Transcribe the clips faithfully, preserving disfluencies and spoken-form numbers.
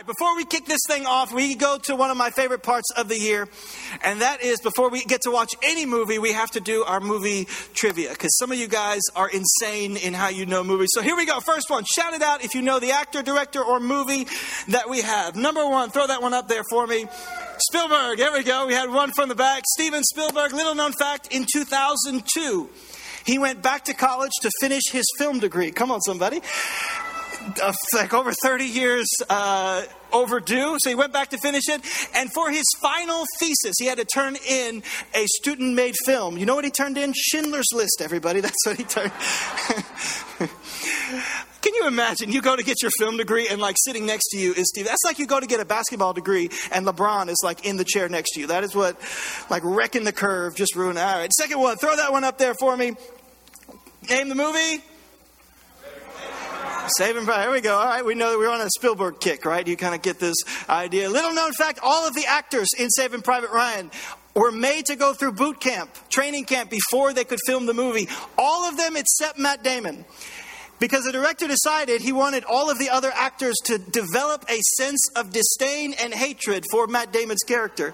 right, before we kick this thing off, we go to one of my favorite parts of the year. And that is, before we get to watch any movie, we have to do our movie trivia. Because some of you guys are insane in how you know movies. So here we go. First one, shout it out if you know the actor, director, or movie that we have. Number one, throw that one up there for me. Spielberg, there we go. We had one from the back. Steven Spielberg, little known fact, in two thousand two, he went back to college to finish his film degree. Come on, somebody. Uh, like over thirty years uh, overdue. So he went back to finish it. And for his final thesis, he had to turn in a student-made film. You know what he turned in? Schindler's List, everybody. That's what he turned Can you imagine? You go to get your film degree and like sitting next to you is Steve. That's like you go to get a basketball degree and LeBron is like in the chair next to you. That is what, like wrecking the curve, just ruining. All right, second one. Throw that one up there for me. Name the movie. Saving Private. There we go. All right. We know that we're on a Spielberg kick, right? You kind of get this idea. Little known fact, all of the actors in Saving Private Ryan were made to go through boot camp, training camp, before they could film the movie. All of them except Matt Damon. Because the director decided he wanted all of the other actors to develop a sense of disdain and hatred for Matt Damon's character.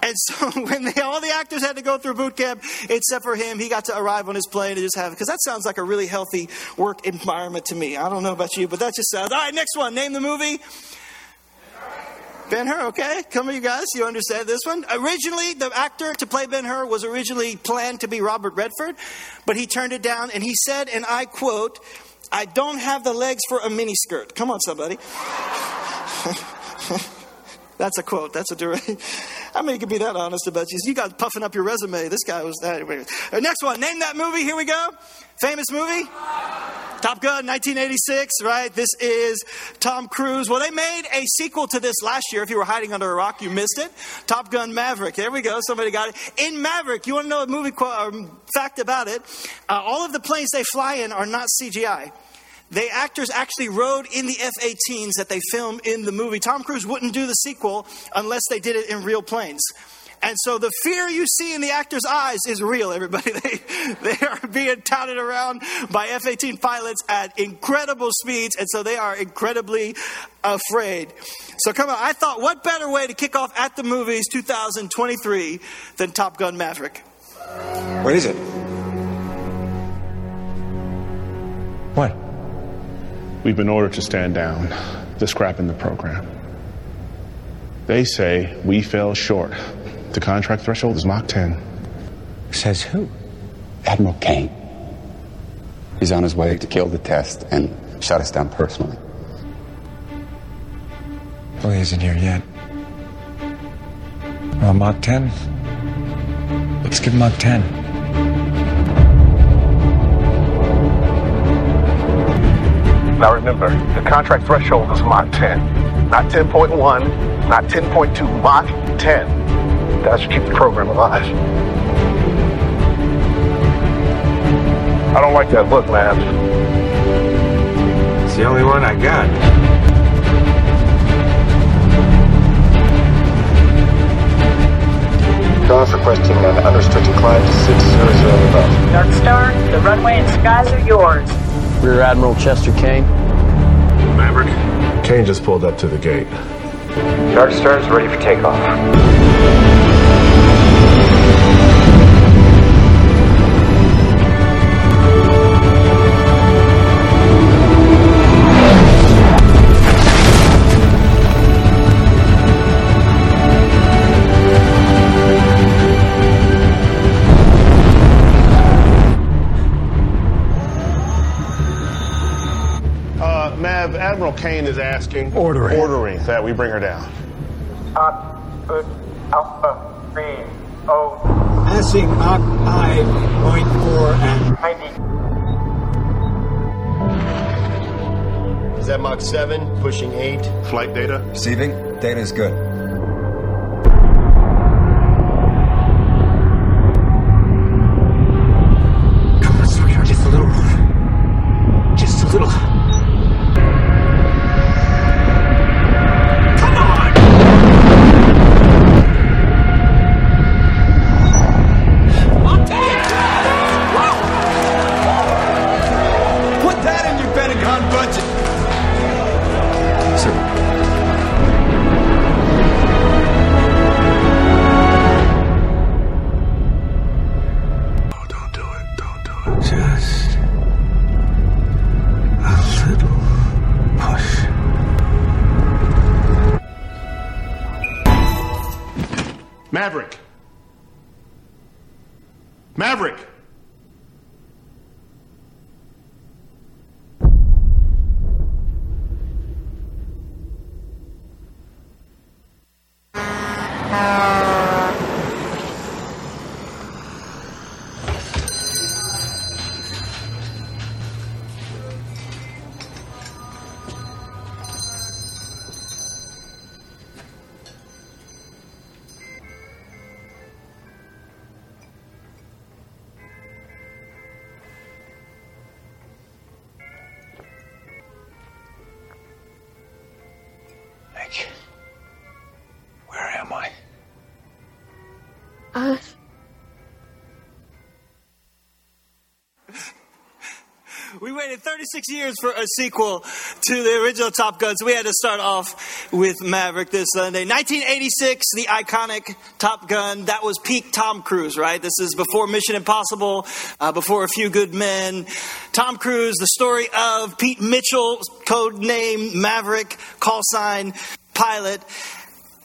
And so when they, all the actors had to go through boot camp, except for him, he got to arrive on his plane and just have it. Because that sounds like a really healthy work environment to me. I don't know about you, but that just sounds... All right, next one. Name the movie. Ben-Hur, okay. Come on, you guys. You understand this one. Originally, the actor to play Ben-Hur was originally planned to be Robert Redford, but he turned it down. And he said, and I quote, "I don't have the legs for a miniskirt." Come on, somebody. That's a quote. That's a direct. I mean, you can be that honest about you. You guys puffing up your resume. This guy was that. Right, next one. Name that movie. Here we go. Famous movie. Top Gun, nineteen eighty-six, right? This is Tom Cruise. Well, they made a sequel to this last year. If you were hiding under a rock, you missed it. Top Gun Maverick. There we go. Somebody got it. In Maverick, you want to know a movie qu- uh, fact about it? Uh, all of the planes they fly in are not C G I. The actors actually rode in the F eighteens that they film in the movie. Tom Cruise wouldn't do the sequel unless they did it in real planes. And so the fear you see in the actors' eyes is real, everybody. They they are being touted around by F eighteen pilots at incredible speeds, and so they are incredibly afraid. So come on, I thought, what better way to kick off At the Movies twenty twenty-three than Top Gun Maverick? What is it? What? We've been ordered to stand down. They're scrapping the program. They say we fell short. The contract threshold is Mach ten. Says who? Admiral Kazansky. He's on his way to kill the test and shut us down personally. Well, he isn't here yet. Well, Mach ten? Let's give Mach ten. Now remember, the contract threshold is Mach ten. Not ten point one, not ten point two, Mach ten. That should keep the program alive. I don't like that look, man. It's the only one I got. Call for question on unrestricted climb to six zero zero above. Darkstar, the runway and skies are yours. Rear Admiral Chester Cain. Maverick. Cain just pulled up to the gate. Darkstar is ready for takeoff. Admiral Kazansky is asking, ordering. ordering that we bring her down. Op, good, alpha, three, O. Passing Mach five point four and ninety. Is that Mach seven, pushing eight? Flight data? Receiving, data is good. Come on, sweetheart, just a little more. Just a little. Put that in your Pentagon budget. Sir. Maverick. Maverick. We waited thirty-six years for a sequel to the original Top Gun, so we had to start off with Maverick this Sunday. nineteen eighty-six, the iconic Top Gun. That was peak Tom Cruise, right? This is before Mission Impossible, uh, before A Few Good Men. Tom Cruise, the story of Pete Mitchell, code name Maverick, call sign pilot.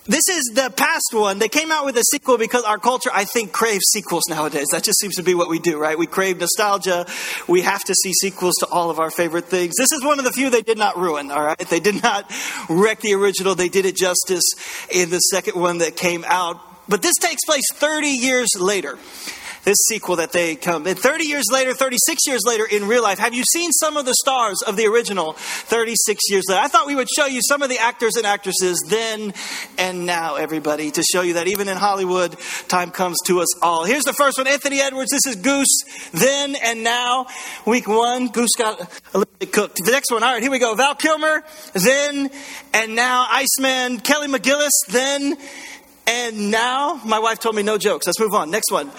This is the past one. They came out with a sequel because our culture, I think, craves sequels nowadays. That just seems to be what we do, right? We crave nostalgia. We have to see sequels to all of our favorite things. This is one of the few they did not ruin, all right? They did not wreck the original. They did it justice in the second one that came out. But this takes place thirty years later. This sequel that they come in thirty years later, thirty-six years later in real life. Have you seen some of the stars of the original thirty-six years later? I thought we would show you some of the actors and actresses then and now, everybody, to show you that even in Hollywood, time comes to us all. Here's the first one, Anthony Edwards. This is Goose, then and now. Week one, Goose got a little bit cooked. The next one, all right, here we go. Val Kilmer, then and now. Iceman, Kelly McGillis, then and now. My wife told me no jokes. Let's move on. Next one.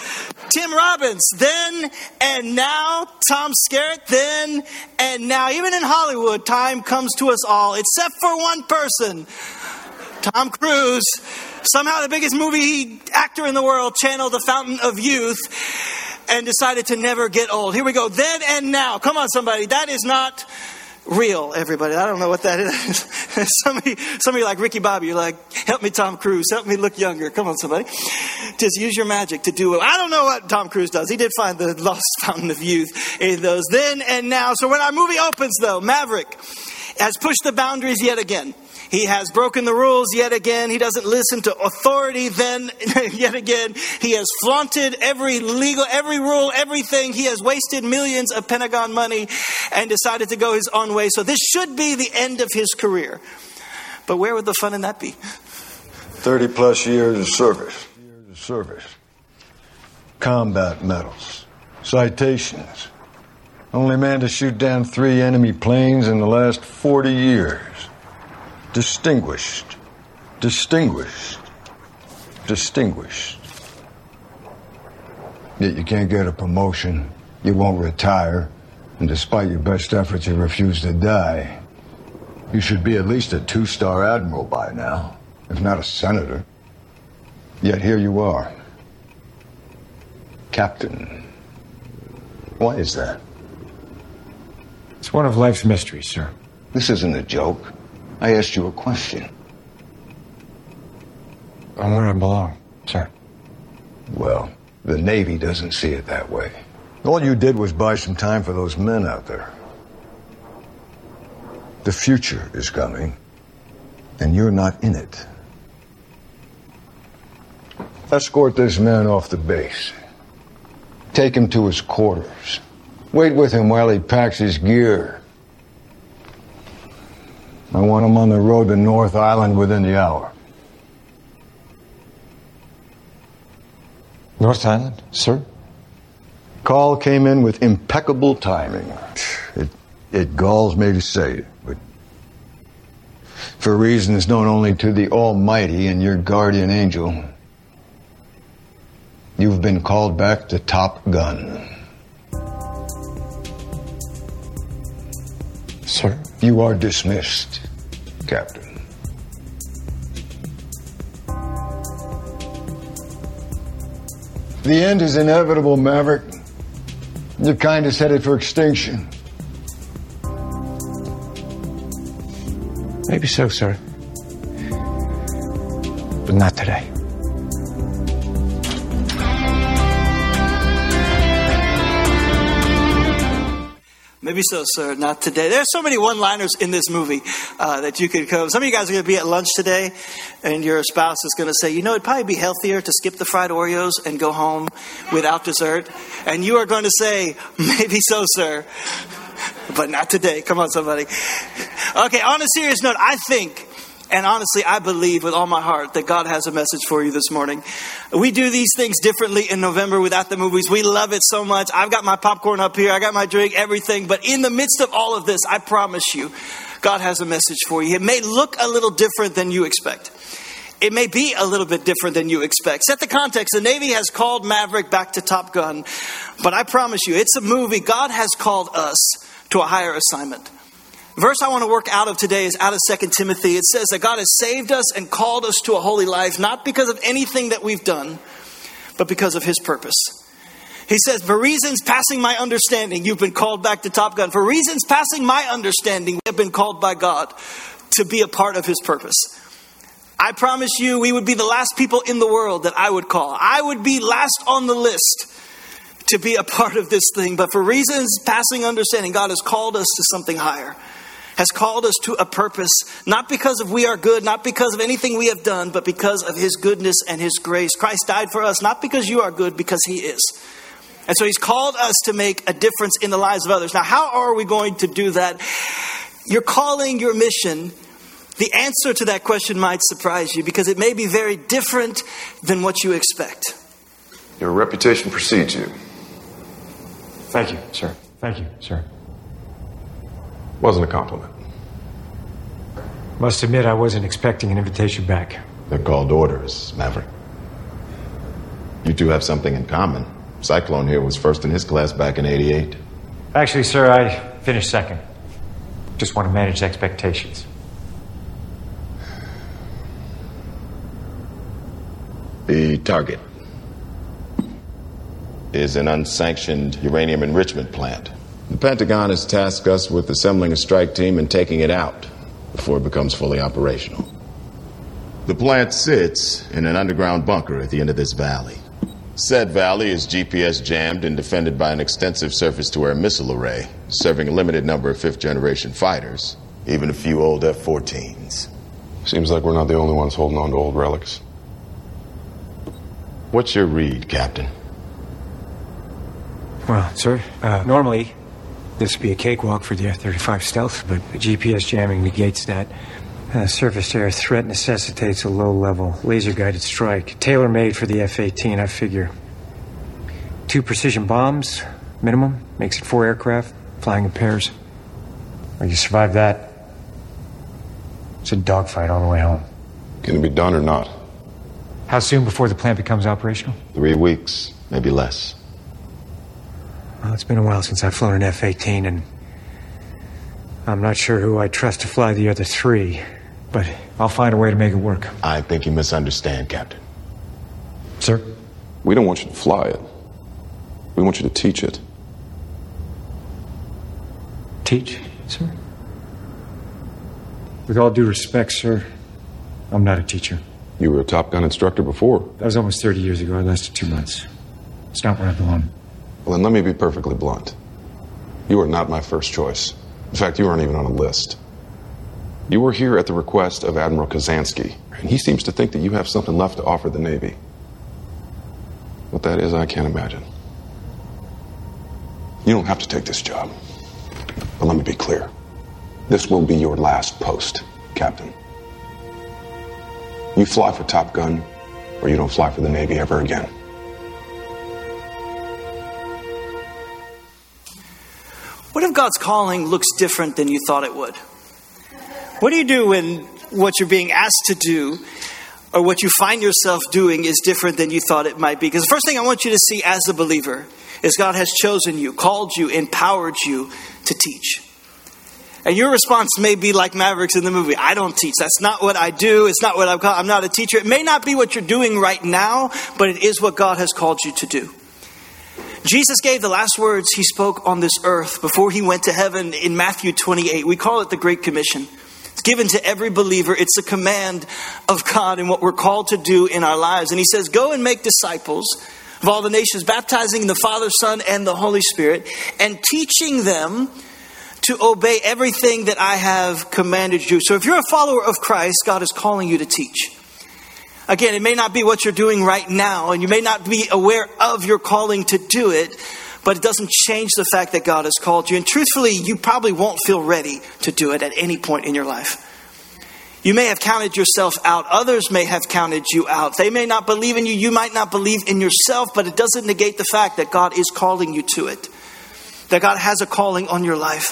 Tim Robbins, then and now. Tom Skerritt, then and now. Even in Hollywood, time comes to us all, except for one person. Tom Cruise, somehow the biggest movie actor in the world, channeled the fountain of youth and decided to never get old. Here we go. Then and now. Come on, somebody. That is not real, everybody. I don't know what that is. somebody, somebody like Ricky Bobby, you're like, help me, Tom Cruise. Help me look younger. Come on, somebody. Just use your magic to do it. I don't know what Tom Cruise does. He did find the lost fountain of youth in those then and now. So when our movie opens, though, Maverick has pushed the boundaries yet again. He has broken the rules yet again. He doesn't listen to authority then yet again. He has flaunted every legal, every rule, everything. He has wasted millions of Pentagon money and decided to go his own way. So this should be the end of his career. But where would the fun in that be? thirty plus years of service. Years of service. Combat medals. Citations. Only man to shoot down three enemy planes in the last forty years. Distinguished, distinguished, distinguished. Yet you can't get a promotion, you won't retire, and despite your best efforts, you refuse to die. You should be at least a two-star admiral by now, if not a senator. Yet here you are, captain. Why is that? It's one of life's mysteries, sir. This isn't a joke. I asked you a question. I'm where I belong, sir. Well, the Navy doesn't see it that way. All you did was buy some time for those men out there. The future is coming, and you're not in it. Escort this man off the base. Take him to his quarters. Wait with him while he packs his gear. I want him on the road to North Island within the hour. North Island, sir? Call came in with impeccable timing. It, it galls me to say it, but for reasons known only to the Almighty and your guardian angel, you've been called back to Top Gun. Sir? You are dismissed, Captain. The end is inevitable, Maverick. Your kind is headed for extinction. Maybe so, sir. But not today. Maybe so, sir. Not today. There's so many one-liners in this movie uh, that you could come. Some of you guys are going to be at lunch today, and your spouse is going to say, you know, it'd probably be healthier to skip the fried Oreos and go home without dessert. And you are going to say, maybe so, sir. But not today. Come on, somebody. Okay, on a serious note, I think, and honestly, I believe with all my heart that God has a message for you this morning. We do these things differently in November without the movies. We love it so much. I've got my popcorn up here. I got my drink, everything. But in the midst of all of this, I promise you, God has a message for you. It may look a little different than you expect. It may be a little bit different than you expect. Set the context. The Navy has called Maverick back to Top Gun. But I promise you, it's a movie. God has called us to a higher assignment. Verse I want to work out of today is out of Second Timothy. It says that God has saved us and called us to a holy life, not because of anything that we've done, but because of his purpose. He says, for reasons passing my understanding, you've been called back to Top Gun. For reasons passing my understanding, we have been called by God to be a part of his purpose. I promise you, we would be the last people in the world that I would call. I would be last on the list to be a part of this thing. But for reasons passing understanding, God has called us to something higher. Has called us to a purpose, not because of we are good, not because of anything we have done, but because of his goodness and his grace. Christ died for us, not because you are good, because he is. And so he's called us to make a difference in the lives of others. Now, how are we going to do that? Your calling, your mission, the answer to that question might surprise you because it may be very different than what you expect. Your reputation precedes you. Thank you, sir. Thank you, sir. Wasn't a compliment. Must admit I wasn't expecting an invitation back. They're called orders, Maverick. You two have something in common. Cyclone here was first in his class back in eighty-eight. Actually, sir, I finished second. Just want to manage expectations. The target is an unsanctioned uranium enrichment plant. The Pentagon has tasked us with assembling a strike team and taking it out before it becomes fully operational. The plant sits in an underground bunker at the end of this valley. Said valley is G P S jammed and defended by an extensive surface-to-air missile array, serving a limited number of fifth-generation fighters, even a few old F fourteens. Seems like we're not the only ones holding on to old relics. What's your read, Captain? Well, sir, uh, normally... this would be a cakewalk for the F thirty-five stealth, but G P S jamming negates that. Uh, surface-to-air threat necessitates a low-level, laser-guided strike, tailor-made for the F eighteen, I figure. Two precision bombs, minimum, makes it four aircraft, flying in pairs. Or you survive that, it's a dogfight all the way home. Can it be done or not? How soon before the plant becomes operational? Three weeks, maybe less. Well, it's been a while since I've flown an F eighteen, and I'm not sure who I trust to fly the other three, but I'll find a way to make it work. I think you misunderstand, Captain. Sir? We don't want you to fly it. We want you to teach it. Teach, sir? With all due respect, sir, I'm not a teacher. You were a Top Gun instructor before. That was almost thirty years ago. I lasted two months. It's not where I belong. Well, then let me be perfectly blunt. You are not my first choice. In fact, you aren't even on a list. You were here at the request of Admiral Kazansky, and he seems to think that you have something left to offer the Navy. What that is, I can't imagine. You don't have to take this job. But let me be clear. This will be your last post, Captain. You fly for Top Gun, or you don't fly for the Navy ever again. What if God's calling looks different than you thought it would? What do you do when what you're being asked to do or what you find yourself doing is different than you thought it might be? Because the first thing I want you to see as a believer is God has chosen you, called you, empowered you to teach. And your response may be like Mavericks in the movie. I don't teach. That's not what I do. It's not what I'm called. I'm not a teacher. It may not be what you're doing right now, but it is what God has called you to do. Jesus gave the last words he spoke on this earth before he went to heaven in Matthew twenty-eight. We call it the Great Commission. It's given to every believer. It's a command of God and what we're called to do in our lives. And he says, go and make disciples of all the nations, baptizing in the Father, Son, and the Holy Spirit, and teaching them to obey everything that I have commanded you. So if you're a follower of Christ, God is calling you to teach. Again, it may not be what you're doing right now, and you may not be aware of your calling to do it, but it doesn't change the fact that God has called you. And truthfully, you probably won't feel ready to do it at any point in your life. You may have counted yourself out. Others may have counted you out. They may not believe in you. You might not believe in yourself, but it doesn't negate the fact that God is calling you to it. That God has a calling on your life.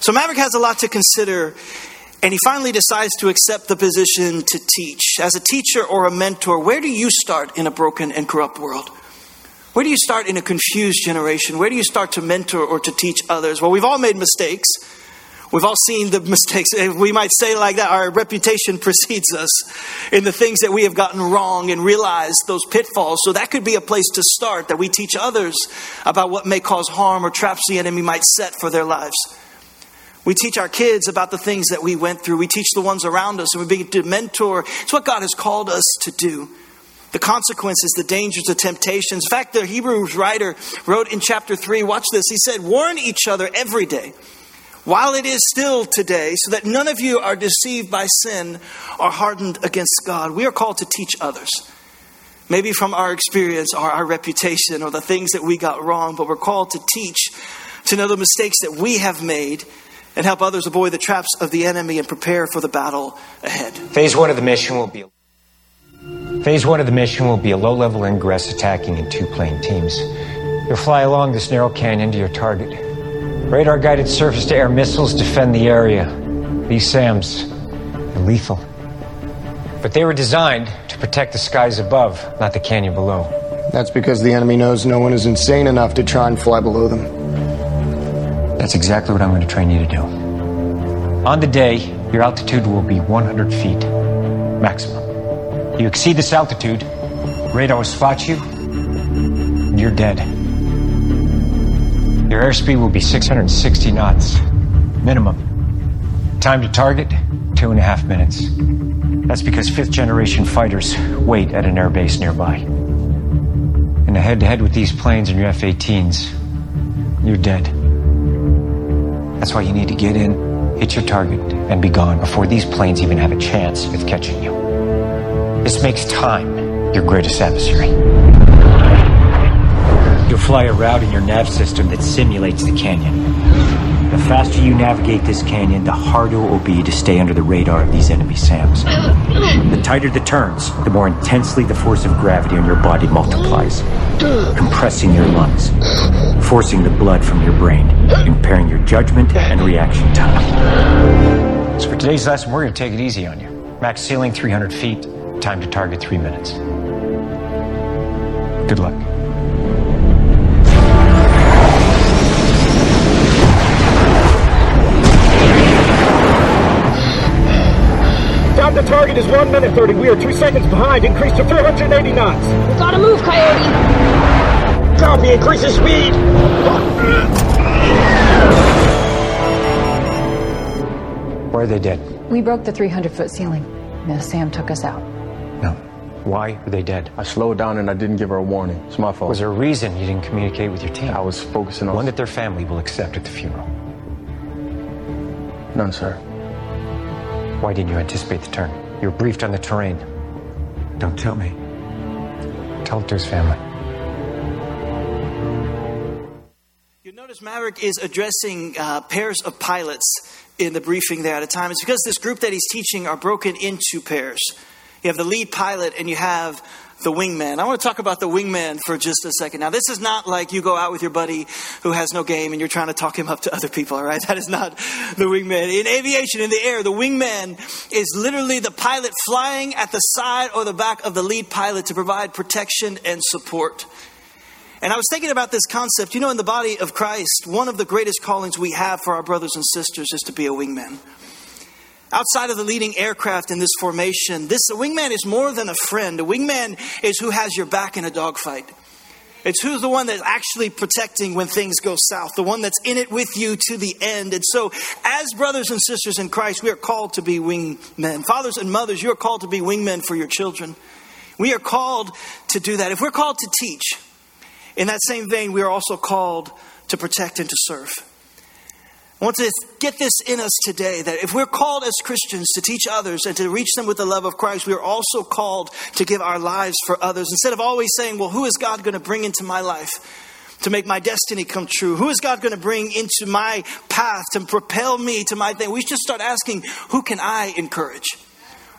So Maverick has a lot to consider, and he finally decides to accept the position to teach. As a teacher or a mentor, where do you start in a broken and corrupt world? Where do you start in a confused generation? Where do you start to mentor or to teach others? Well, we've all made mistakes. We've all seen the mistakes. We might say like that, our reputation precedes us in the things that we have gotten wrong and realized those pitfalls. So that could be a place to start, that we teach others about what may cause harm or traps the enemy might set for their lives. We teach our kids about the things that we went through. We teach the ones around us, and we begin to mentor. It's what God has called us to do. The consequences, the dangers, the temptations. In fact, the Hebrews writer wrote in chapter three, watch this, he said, warn each other every day, while it is still today, so that none of you are deceived by sin or hardened against God. We are called to teach others. Maybe from our experience or our reputation or the things that we got wrong, but we're called to teach, to know the mistakes that we have made and help others avoid the traps of the enemy and prepare for the battle ahead. Phase one of the mission will be Phase one of the mission will be a low-level ingress attacking in two plane teams. You'll fly along this narrow canyon to your target. Radar-guided surface-to-air missiles defend the area. These SAMs are lethal. But they were designed to protect the skies above, not the canyon below. That's because the enemy knows no one is insane enough to try and fly below them. That's exactly what I'm going to train you to do. On the day, your altitude will be one hundred feet, maximum. You exceed this altitude, radar will spot you, and you're dead. Your airspeed will be six hundred sixty knots, minimum. Time to target, two and a half minutes. That's because fifth-generation fighters wait at an airbase nearby. In a head-to-head with these planes and your F eighteens, you're dead. That's why you need to get in, hit your target, and be gone before these planes even have a chance at catching you. This makes time your greatest adversary. You'll fly a route in your nav system that simulates the canyon. The faster you navigate this canyon, the harder it will be to stay under the radar of these enemy SAMs. The tighter the turns, the more intensely the force of gravity on your body multiplies, compressing your lungs, forcing the blood from your brain, impairing your judgment and reaction time. So for today's lesson, we're going to take it easy on you. Max ceiling three hundred feet, time to target three minutes. Good luck. The target is one minute thirty. We are two seconds behind. Increase to three hundred eighty knots. We gotta move, Coyote. Copy. Increase the speed. Why are they dead? We broke the three hundred foot ceiling. No, Sam took us out. No. Why are they dead? I slowed down and I didn't give her a warning. It's my fault. Was there a reason you didn't communicate with your team? I was focusing on... one that their family will accept at the funeral. None, sir. Why didn't you anticipate the turn? You were briefed on the terrain. Don't tell me. Tell it to his family. You notice Maverick is addressing uh, pairs of pilots in the briefing there at a time. It's because this group that he's teaching are broken into pairs. You have the lead pilot and you have the wingman. I want to talk about the wingman for just a second. Now, this is not like you go out with your buddy who has no game and you're trying to talk him up to other people, all right? That is not the wingman. In aviation, in the air, the wingman is literally the pilot flying at the side or the back of the lead pilot to provide protection and support. And I was thinking about this concept. You know, in the body of Christ, one of the greatest callings we have for our brothers and sisters is to be a wingman. Outside of the leading aircraft in this formation, this a wingman is more than a friend. A wingman is who has your back in a dogfight. It's who's the one that's actually protecting when things go south, the one that's in it with you to the end. And so as brothers and sisters in Christ, we are called to be wingmen. Fathers and mothers, you are called to be wingmen for your children. We are called to do that. If we're called to teach, in that same vein, we are also called to protect and to serve. I want to get this in us today, that if we're called as Christians to teach others and to reach them with the love of Christ, we are also called to give our lives for others. Instead of always saying, well, who is God going to bring into my life to make my destiny come true? Who is God going to bring into my path to propel me to my thing? We should start asking, who can I encourage?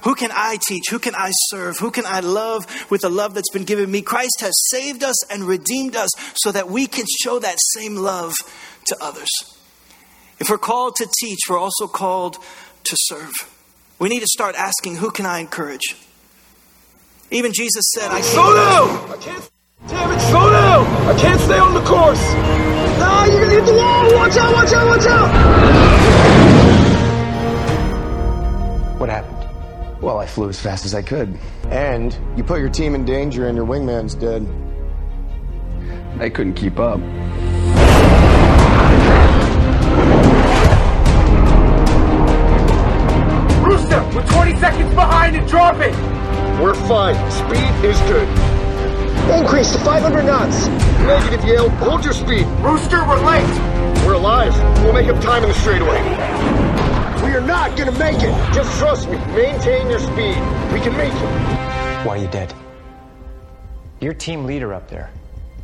Who can I teach? Who can I serve? Who can I love with the love that's been given me? Christ has saved us and redeemed us so that we can show that same love to others. If we're called to teach, we're also called to serve. We need to start asking, who can I encourage? Even Jesus said, I can't... Soto! I can't... Damn it, Soto! I can't stay on the course! No, you're going to hit the wall! Watch out, watch out, watch out! What happened? Well, I flew as fast as I could. And you put your team in danger and your wingman's dead. They couldn't keep up. Rooster, we're twenty seconds behind and dropping! We're fine. Speed is good. Increase to five hundred knots. Negative, Yale. Hold your speed. Rooster, we're late. We're alive. We'll make up time in the straightaway. We are not gonna make it. Just trust me. Maintain your speed. We can make it. Why are you dead? You're team leader up there.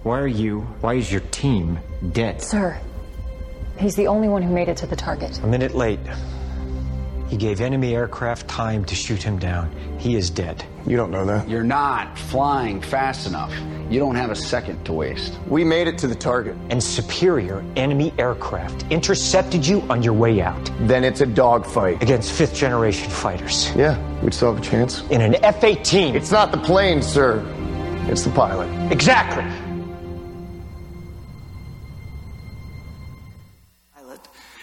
Why are you, why is your team dead? Sir, he's the only one who made it to the target. A minute late. He gave enemy aircraft time to shoot him down. He is dead. You don't know that. You're not flying fast enough. You don't have a second to waste. We made it to the target. And superior enemy aircraft intercepted you on your way out. Then it's a dogfight. Against fifth generation fighters. Yeah, we'd still have a chance. In an F eighteen. It's not the plane, sir. It's the pilot. Exactly.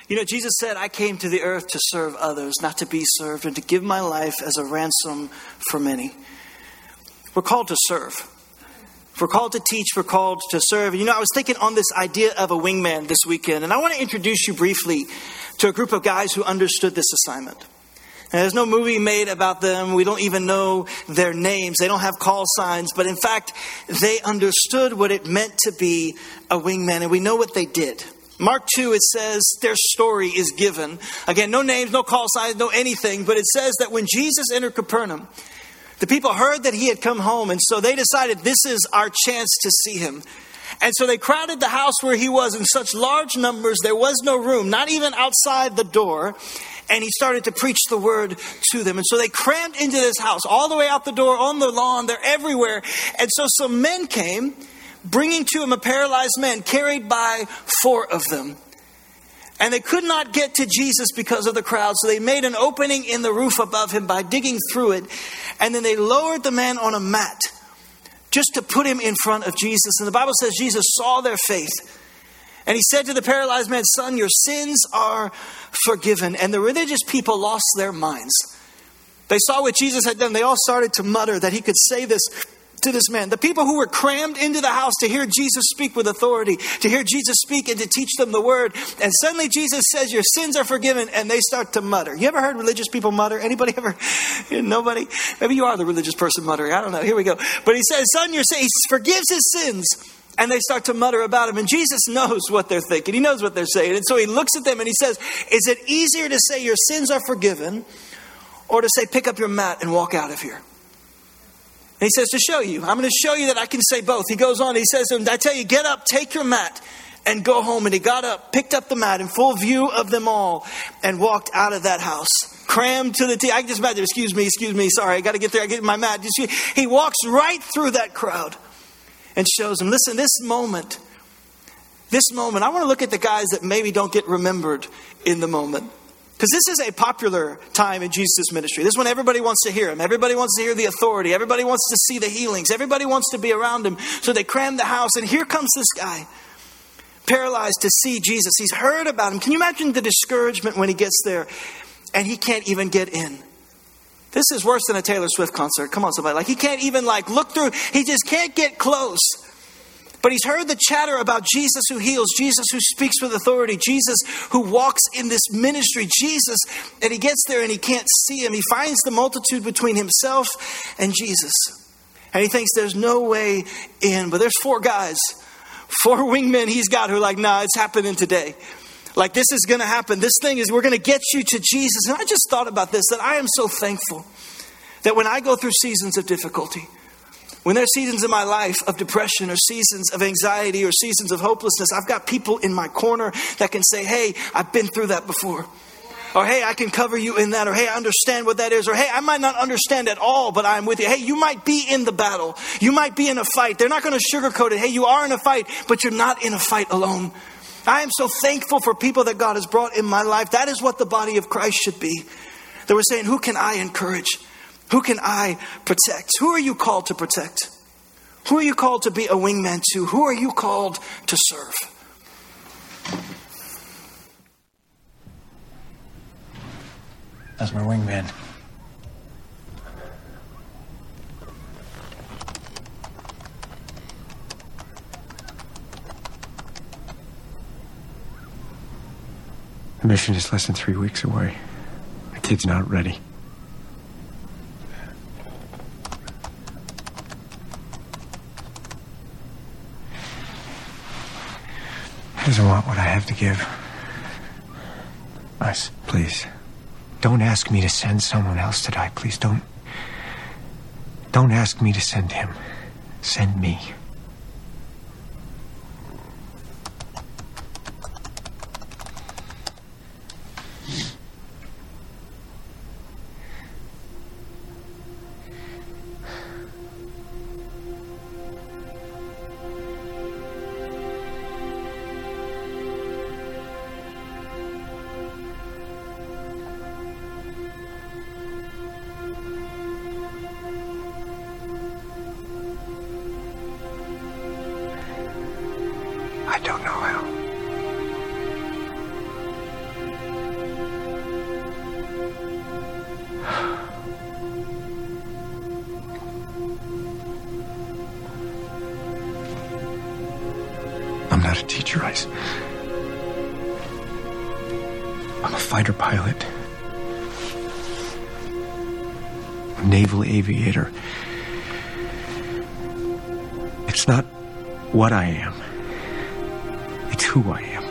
You know, Jesus said, I came to the earth to serve others, not to be served, and to give my life as a ransom for many. We're called to serve. We're called to teach. We're called to serve. You know, I was thinking on this idea of a wingman this weekend, and I want to introduce you briefly to a group of guys who understood this assignment. And there's no movie made about them. We don't even know their names. They don't have call signs. But in fact, they understood what it meant to be a wingman, and we know what they did. Mark two, it says their story is given. Again, no names, no call signs, no anything. But it says that when Jesus entered Capernaum, the people heard that he had come home. And so they decided this is our chance to see him. And so they crowded the house where he was in such large numbers, there was no room, not even outside the door. And he started to preach the word to them. And so they crammed into this house, all the way out the door, on the lawn, they're everywhere. And so some men came, bringing to him a paralyzed man carried by four of them. And they could not get to Jesus because of the crowd, so they made an opening in the roof above him by digging through it. And then they lowered the man on a mat just to put him in front of Jesus. And the Bible says Jesus saw their faith. And he said to the paralyzed man, son, your sins are forgiven. And the religious people lost their minds. They saw what Jesus had done. They all started to mutter that he could say this to this man. The people who were crammed into the house to hear Jesus speak with authority, to hear Jesus speak and to teach them the word. And suddenly Jesus says, your sins are forgiven. And they start to mutter. You ever heard religious people mutter? Anybody ever? Nobody? Maybe you are the religious person muttering. I don't know. Here we go. But he says, son, your sins. He forgives his sins. And they start to mutter about him. And Jesus knows what they're thinking. He knows what they're saying. And so he looks at them and he says, is it easier to say your sins are forgiven or to say, pick up your mat and walk out of here? And he says, to show you, I'm going to show you that I can say both. He goes on, he says to him, I tell you, get up, take your mat and go home. And he got up, picked up the mat in full view of them all and walked out of that house. Crammed to the T. I can just imagine, excuse me, excuse me, sorry, I got to get there, I get my mat. He walks right through that crowd and shows them, listen, this moment, this moment, I want to look at the guys that maybe don't get remembered in the moment. Because this is a popular time in Jesus' ministry. This is when everybody wants to hear him. Everybody wants to hear the authority. Everybody wants to see the healings. Everybody wants to be around him. So they cram the house. And here comes this guy, paralyzed, to see Jesus. He's heard about him. Can you imagine the discouragement when he gets there and he can't even get in? This is worse than a Taylor Swift concert. Come on, somebody. Like, he can't even, like, look through. He just can't get close. But he's heard the chatter about Jesus who heals, Jesus who speaks with authority, Jesus who walks in this ministry, Jesus, and he gets there and he can't see him. He finds the multitude between himself and Jesus. And he thinks there's no way in. But there's four guys, four wingmen he's got who are like, nah, it's happening today. Like, this is going to happen. This thing is, we're going to get you to Jesus. And I just thought about this, that I am so thankful that when I go through seasons of difficulty, when there are seasons in my life of depression or seasons of anxiety or seasons of hopelessness, I've got people in my corner that can say, hey, I've been through that before. Or, hey, I can cover you in that. Or, hey, I understand what that is. Or, hey, I might not understand at all, but I'm with you. Hey, you might be in the battle. You might be in a fight. They're not going to sugarcoat it. Hey, you are in a fight, but you're not in a fight alone. I am so thankful for people that God has brought in my life. That is what the body of Christ should be. They were saying, who can I encourage? Who can I protect? Who are you called to protect? Who are you called to be a wingman to? Who are you called to serve? That's my wingman. The mission is less than three weeks away. The kid's not ready. He doesn't want what I have to give. Us, please. Don't ask me to send someone else to die. Please don't. Don't ask me to send him. Send me. It's not what I am. It's who I am.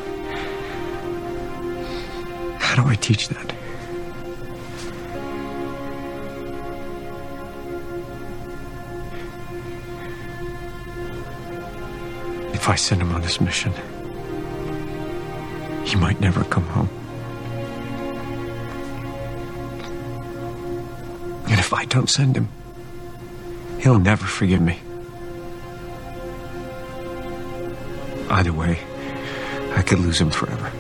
How do I teach that? If I send him on this mission, he might never come home. And if I don't send him, he'll never forgive me. Either way, I could lose him forever.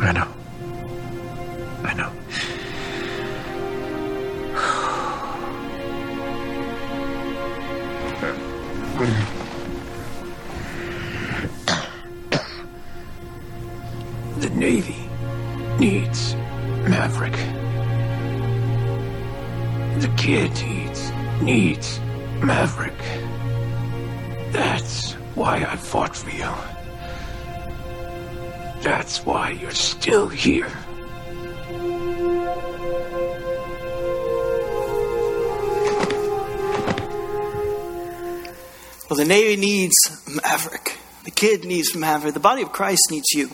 I know. I know. The Navy needs Maverick. The kid needs, needs Maverick. That's why I fought for you. That's why you're still here. Well, the Navy needs Maverick. The kid needs Maverick. The body of Christ needs you.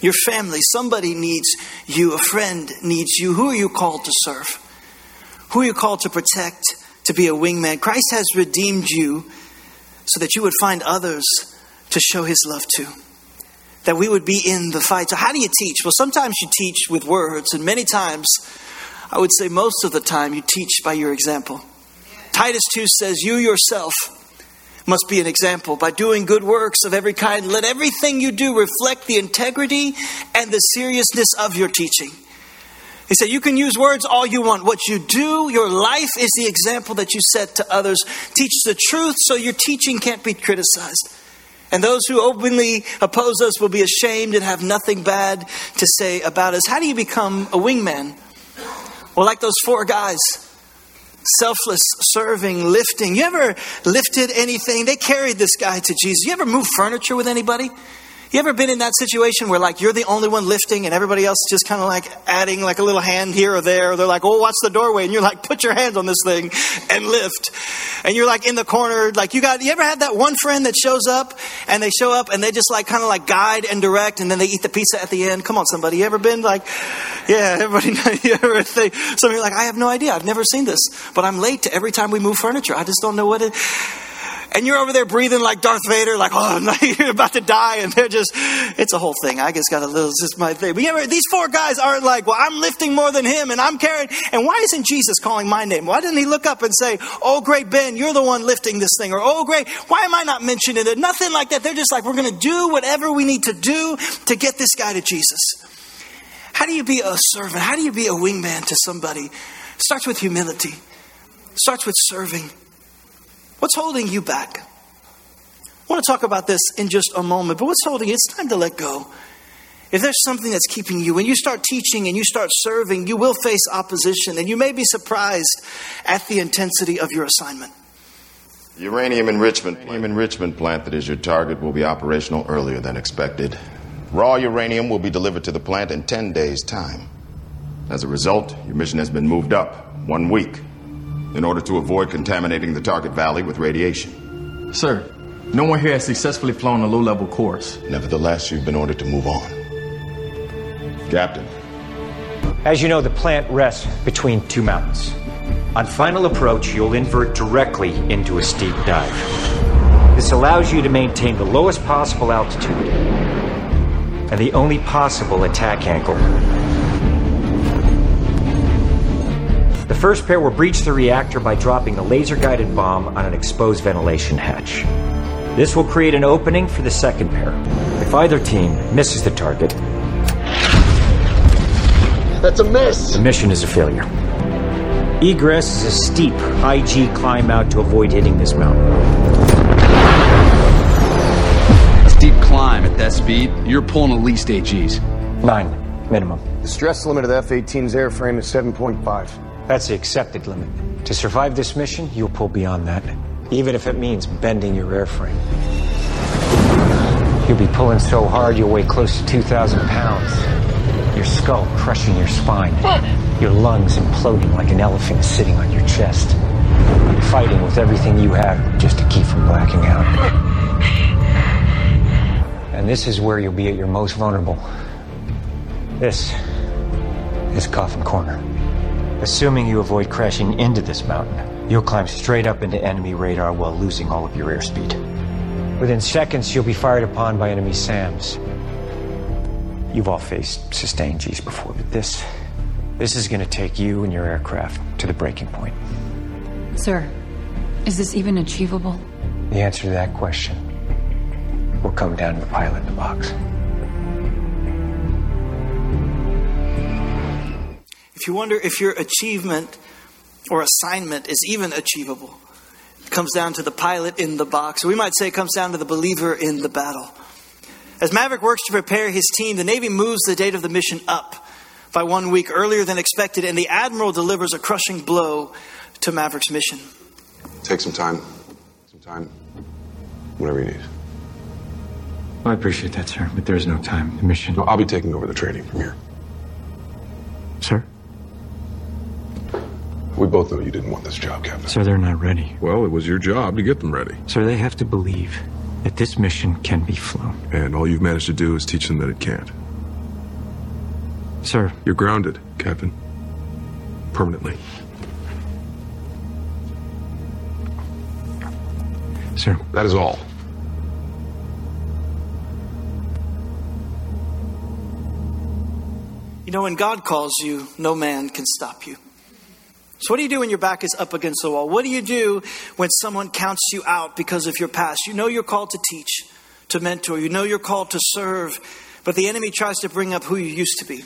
Your family, somebody needs you. A friend needs you. Who are you called to serve? Who are you called to protect, to be a wingman? Christ has redeemed you so that you would find others to show his love to, that we would be in the fight. So how do you teach? Well, sometimes you teach with words, and many times, I would say most of the time, you teach by your example. Titus two says, you yourself must be an example by doing good works of every kind. Let everything you do reflect the integrity and the seriousness of your teaching. He said, you can use words all you want. What you do, your life is the example that you set to others. Teach the truth so your teaching can't be criticized. And those who openly oppose us will be ashamed and have nothing bad to say about us. How do you become a wingman? Well, like those four guys. Selfless, serving, lifting. You ever lifted anything? They carried this guy to Jesus. You ever move furniture with anybody? You ever been in that situation where, like, you're the only one lifting and everybody else just kind of, like, adding, like, a little hand here or there? Or they're like, oh, watch the doorway. And you're like, put your hands on this thing and lift. And you're, like, in the corner. Like, you got, you ever had that one friend that shows up and they show up and they just, like, kind of, like, guide and direct and then they eat the pizza at the end? Come on, somebody. You ever been, like, yeah, everybody, you ever think, somebody's like, I have no idea. I've never seen this. But I'm late to every time we move furniture. I just don't know what it is. And you're over there breathing like Darth Vader, like, oh, you're about to die. And they're just, it's a whole thing. I just got a little, it's just my thing. But you ever, these four guys aren't like, well, I'm lifting more than him and I'm carrying. And why isn't Jesus calling my name? Why didn't he look up and say, oh, great, Ben, you're the one lifting this thing. Or, oh, great, why am I not mentioning it? Nothing like that. They're just like, we're going to do whatever we need to do to get this guy to Jesus. How do you be a servant? How do you be a wingman to somebody? It starts with humility. It starts with serving. What's holding you back? I want to talk about this in just a moment, but what's holding you? It's time to let go. If there's something that's keeping you, when you start teaching and you start serving, you will face opposition, and you may be surprised at the intensity of your assignment. The uranium enrichment, uranium enrichment plant that is your target will be operational earlier than expected. Raw uranium will be delivered to the plant in ten days' time. As a result, your mission has been moved up one week. In order to avoid contaminating the target valley with radiation. Sir, no one here has successfully flown a low-level course. Nevertheless, you've been ordered to move on. Captain. As you know, the plant rests between two mountains. On final approach, you'll invert directly into a steep dive. This allows you to maintain the lowest possible altitude and the only possible attack angle. The first pair will breach the reactor by dropping a laser-guided bomb on an exposed ventilation hatch. This will create an opening for the second pair. If either team misses the target... That's a miss! The mission is a failure. Egress is a steep I G climb out to avoid hitting this mountain. A steep climb at that speed, you're pulling at least eight Gs. Nine, minimum. The stress limit of the F eighteen's airframe is seven point five. That's the accepted limit. To survive this mission, you'll pull beyond that, even if it means bending your airframe. You'll be pulling so hard you'll weigh close to two thousand pounds. Your skull crushing your spine. Your lungs imploding like an elephant sitting on your chest. Fighting with everything you have just to keep from blacking out. And this is where you'll be at your most vulnerable. This is Coffin Corner. Assuming you avoid crashing into this mountain, you'll climb straight up into enemy radar while losing all of your airspeed. Within seconds, you'll be fired upon by enemy SAMs. You've all faced sustained Gs before, but this... This is going to take you and your aircraft to the breaking point. Sir, is this even achievable? The answer to that question will come down to the pilot in the box. If you wonder if your achievement or assignment is even achievable, it comes down to the pilot in the box. We might say it comes down to the believer in the battle. As Maverick works to prepare his team, the Navy moves the date of the mission up by one week earlier than expected, and the Admiral delivers a crushing blow to Maverick's mission. Take some time. Some time. Whatever you need. Well, I appreciate that, sir, but there is no time. The mission... No, I'll be taking over the training from here. Sir? We both know you didn't want this job, Captain. Sir, they're not ready. Well, it was your job to get them ready. Sir, they have to believe that this mission can be flown. And all you've managed to do is teach them that it can't. Sir. You're grounded, Captain. Permanently. Sir. That is all. You know, when God calls you, no man can stop you. So what do you do when your back is up against the wall? What do you do when someone counts you out because of your past? You know you're called to teach, to mentor. You know you're called to serve. But the enemy tries to bring up who you used to be.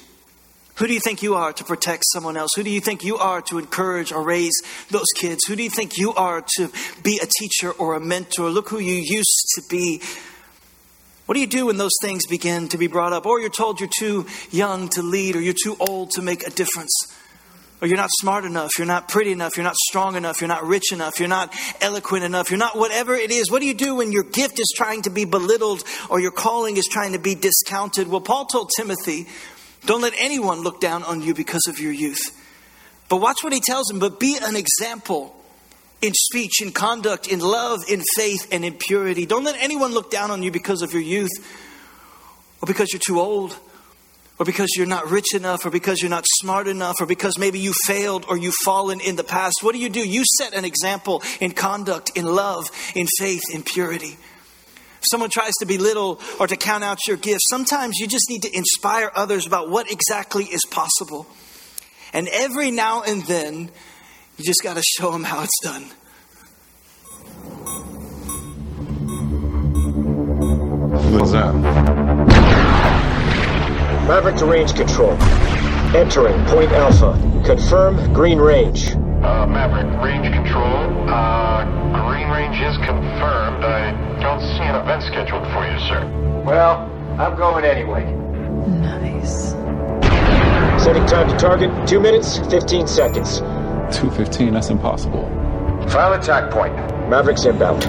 Who do you think you are to protect someone else? Who do you think you are to encourage or raise those kids? Who do you think you are to be a teacher or a mentor? Look who you used to be. What do you do when those things begin to be brought up? Or you're told you're too young to lead or you're too old to make a difference. Or you're not smart enough, you're not pretty enough, you're not strong enough, you're not rich enough, you're not eloquent enough, you're not whatever it is. What do you do when your gift is trying to be belittled or your calling is trying to be discounted? Well, Paul told Timothy, don't let anyone look down on you because of your youth. But watch what he tells him, but be an example in speech, in conduct, in love, in faith, and in purity. Don't let anyone look down on you because of your youth or because you're too old. Or because you're not rich enough, or because you're not smart enough, or because maybe you failed or you've fallen in the past. What do you do? You set an example in conduct, in love, in faith, in purity. If someone tries to belittle or to count out your gifts, sometimes you just need to inspire others about what exactly is possible. And every now and then, you just got to show them how it's done. What's that? Maverick to range control. Entering point alpha. Confirm green range. Uh, Maverick, range control. Uh, green range is confirmed. I don't see an event scheduled for you, sir. Well, I'm going anyway. Nice. Setting time to target. Two minutes, fifteen seconds. two fifteen, that's impossible. File attack point. Maverick's inbound.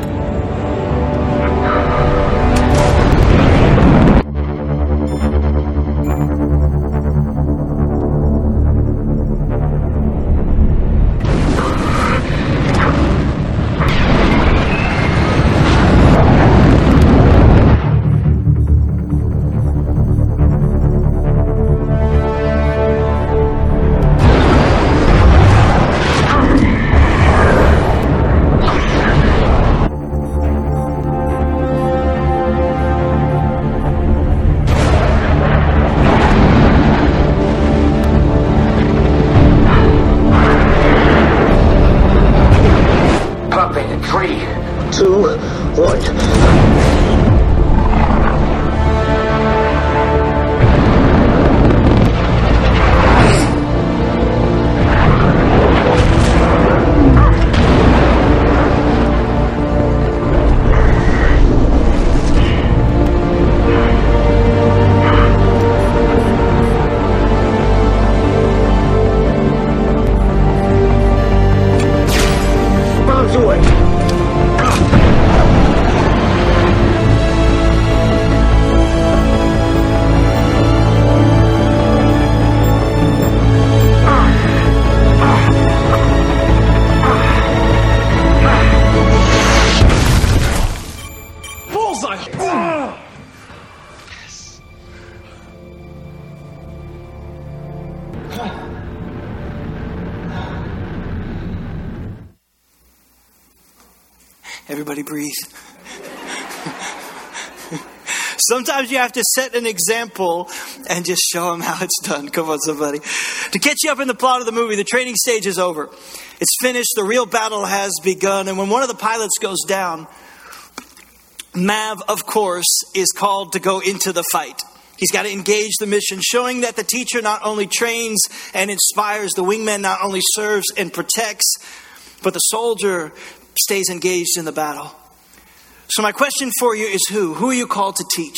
Everybody breathe. Sometimes you have to set an example and just show them how it's done. Come on, somebody. To catch you up in the plot of the movie, the training stage is over. It's finished. The real battle has begun. And when one of the pilots goes down, Mav, of course, is called to go into the fight. He's got to engage the mission, showing that the teacher not only trains and inspires, the wingman not only serves and protects, but the soldier stays engaged in the battle. So my question for you is who? Who are you called to teach?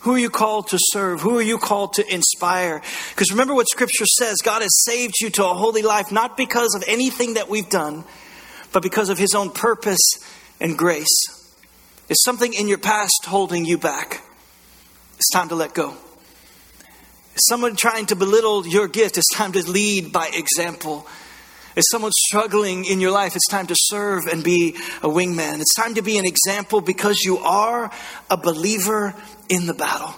Who are you called to serve? Who are you called to inspire? Because remember what Scripture says, God has saved you to a holy life, not because of anything that we've done, but because of his own purpose and grace. Is something in your past holding you back? It's time to let go. Is someone trying to belittle your gift? It's time to lead by example. Is someone struggling in your life? It's time to serve and be a wingman. It's time to be an example because you are a believer in the battle.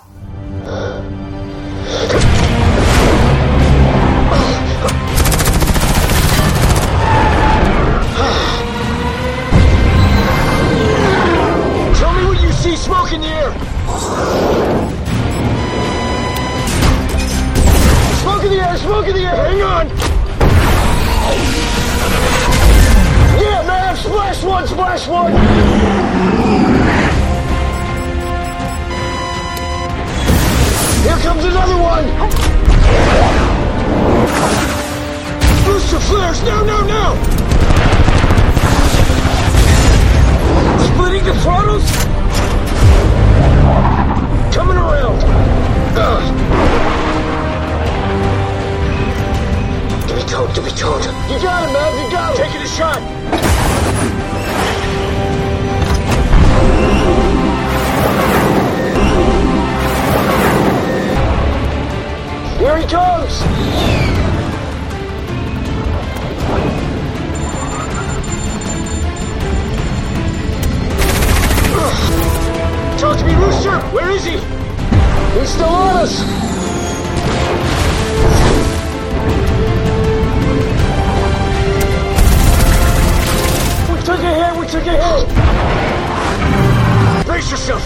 Tell me what you see, smoke in the air. Smoke in the air, smoke in the air. Hang on. Yeah, man, splash one, splash one! Here comes another one! Booster flares, no, no, no! Splitting the throttles? Coming around! Ugh. Here we go. Approach me, Rooster! Where is he? He's still on us! We took a hit! We took a hit! Brace yourself!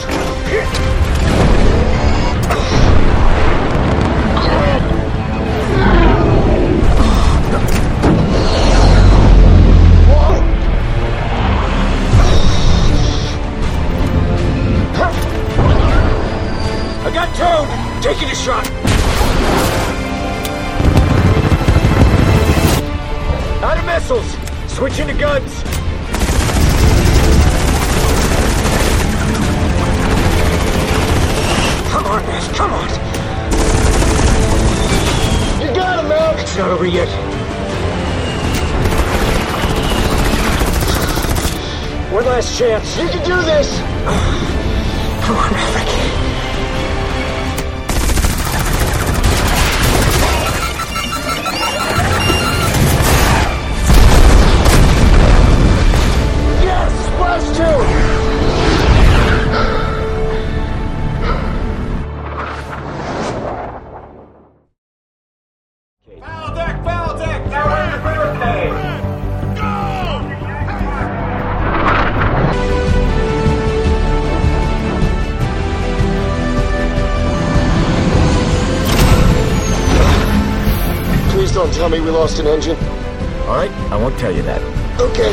I got towed! Taking a shot! Out of missiles! Switching to guns! Come on, guys, come on! You got him, man! It's not over yet. One last chance. You can do this! Come on, Maverick. Tell me we lost an engine. All right, I won't tell you that. Okay.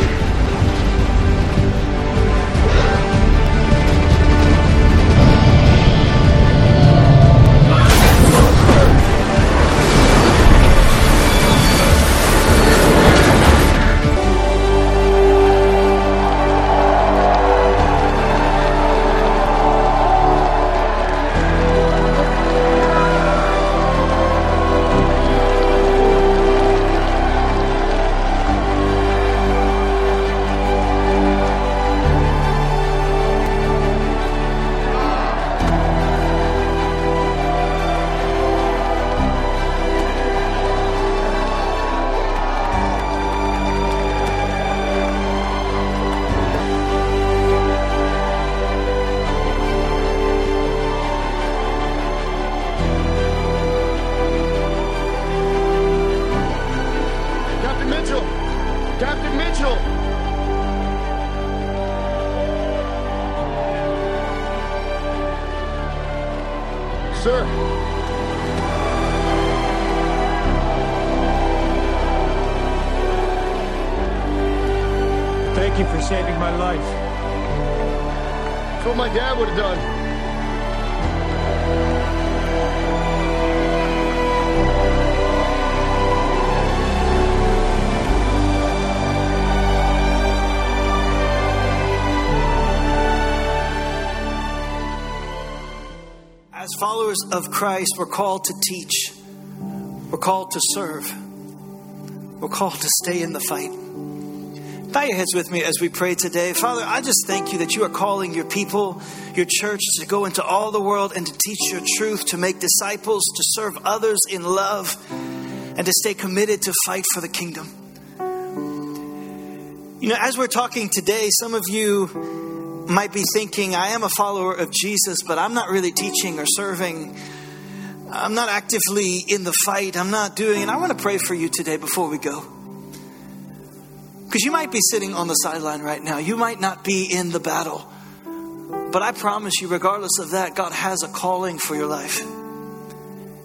Thank you for saving my life. That's what my dad would have done. As followers of Christ, we're called to teach. We're called to serve. We're called to stay in the fight. Bow your heads with me as we pray today. Father, I just thank you that you are calling your people, your church, to go into all the world and to teach your truth, to make disciples, to serve others in love, and to stay committed to fight for the kingdom. You know, as we're talking today, some of you might be thinking, I am a follower of Jesus, but I'm not really teaching or serving. I'm not actively in the fight. I'm not doing it. And I want to pray for you today before we go. Because you might be sitting on the sideline right now. You might not be in the battle. But I promise you, regardless of that, God has a calling for your life.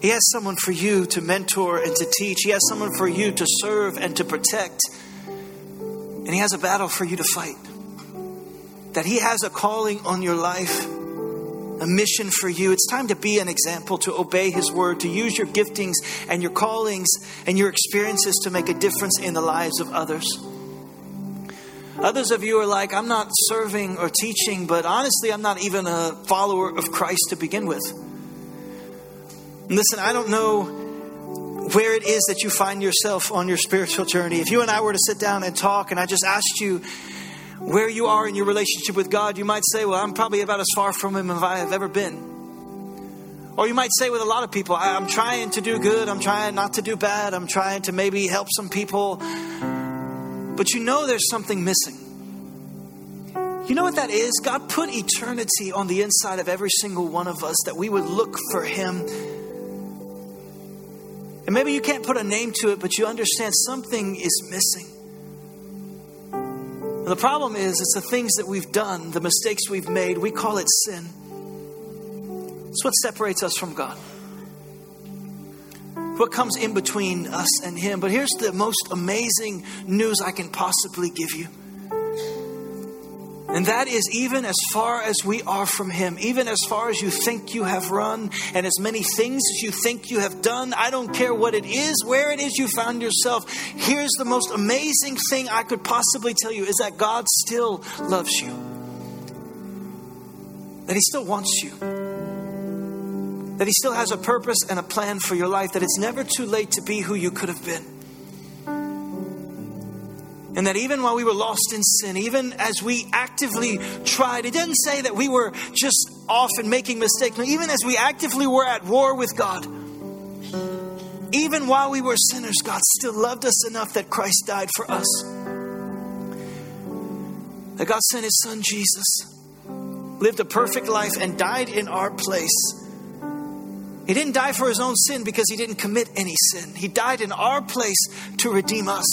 He has someone for you to mentor and to teach. He has someone for you to serve and to protect. And he has a battle for you to fight. That he has a calling on your life, a mission for you. It's time to be an example, to obey his word, to use your giftings and your callings and your experiences to make a difference in the lives of others. Others of you are like, I'm not serving or teaching, but honestly, I'm not even a follower of Christ to begin with. Listen, I don't know where it is that you find yourself on your spiritual journey. If you and I were to sit down and talk, and I just asked you where you are in your relationship with God, you might say, well, I'm probably about as far from him as I have ever been. Or you might say with a lot of people, I'm trying to do good. I'm trying not to do bad. I'm trying to maybe help some people. But you know there's something missing. You know what that is? God put eternity on the inside of every single one of us, that we would look for Him. And maybe you can't put a name to it, but you understand something is missing. And the problem is, it's the things that we've done, the mistakes we've made. We call it sin. It's what separates us from God. What comes in between us and Him. But here's the most amazing news I can possibly give you. And that is, even as far as we are from Him, even as far as you think you have run, and as many things as you think you have done, I don't care what it is, where it is you found yourself, here's the most amazing thing I could possibly tell you, is that God still loves you. That He still wants you. That He still has a purpose and a plan for your life. That it's never too late to be who you could have been. And that even while we were lost in sin, even as we actively tried, it didn't say that we were just off and making mistakes. No, even as we actively were at war with God, even while we were sinners, God still loved us enough that Christ died for us. That God sent His Son Jesus, lived a perfect life, and died in our place. He didn't die for His own sin because He didn't commit any sin. He died in our place to redeem us.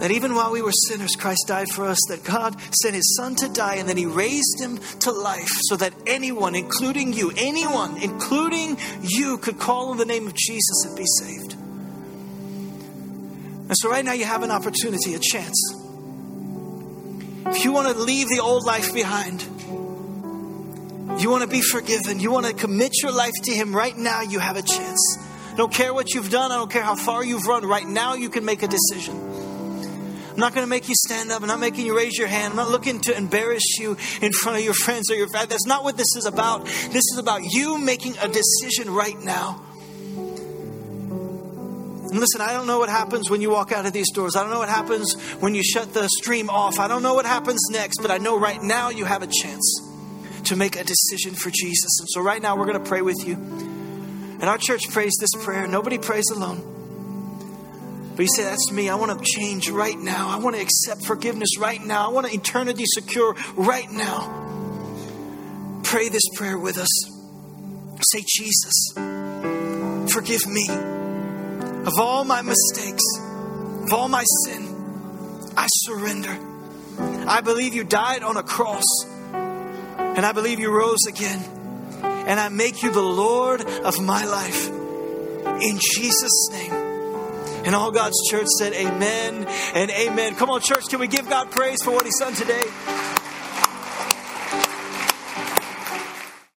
That even while we were sinners, Christ died for us, that God sent His Son to die, and then He raised Him to life so that anyone, including you, anyone, including you, could call on the name of Jesus and be saved. And so right now you have an opportunity, a chance. If you want to leave the old life behind, you want to be forgiven, you want to commit your life to Him right now, you have a chance. I don't care what you've done, I don't care how far you've run, right now you can make a decision. I'm not going to make you stand up. I'm not making you raise your hand. I'm not looking to embarrass you in front of your friends or your family. That's not what this is about. This is about you making a decision right now. And listen, I don't know what happens when you walk out of these doors. I don't know what happens when you shut the stream off. I don't know what happens next, but I know right now you have a chance to make a decision for Jesus. And so right now we're going to pray with you. And our church prays this prayer. Nobody prays alone. But you say, that's me. I want to change right now. I want to accept forgiveness right now. I want eternity secure right now. Pray this prayer with us. Say, Jesus, forgive me of all my mistakes, of all my sin. I surrender. I believe you died on a cross, and I believe you rose again. And I make you the Lord of my life. In Jesus' name. And all God's church said amen and amen. Come on, church, can we give God praise for what He's done today?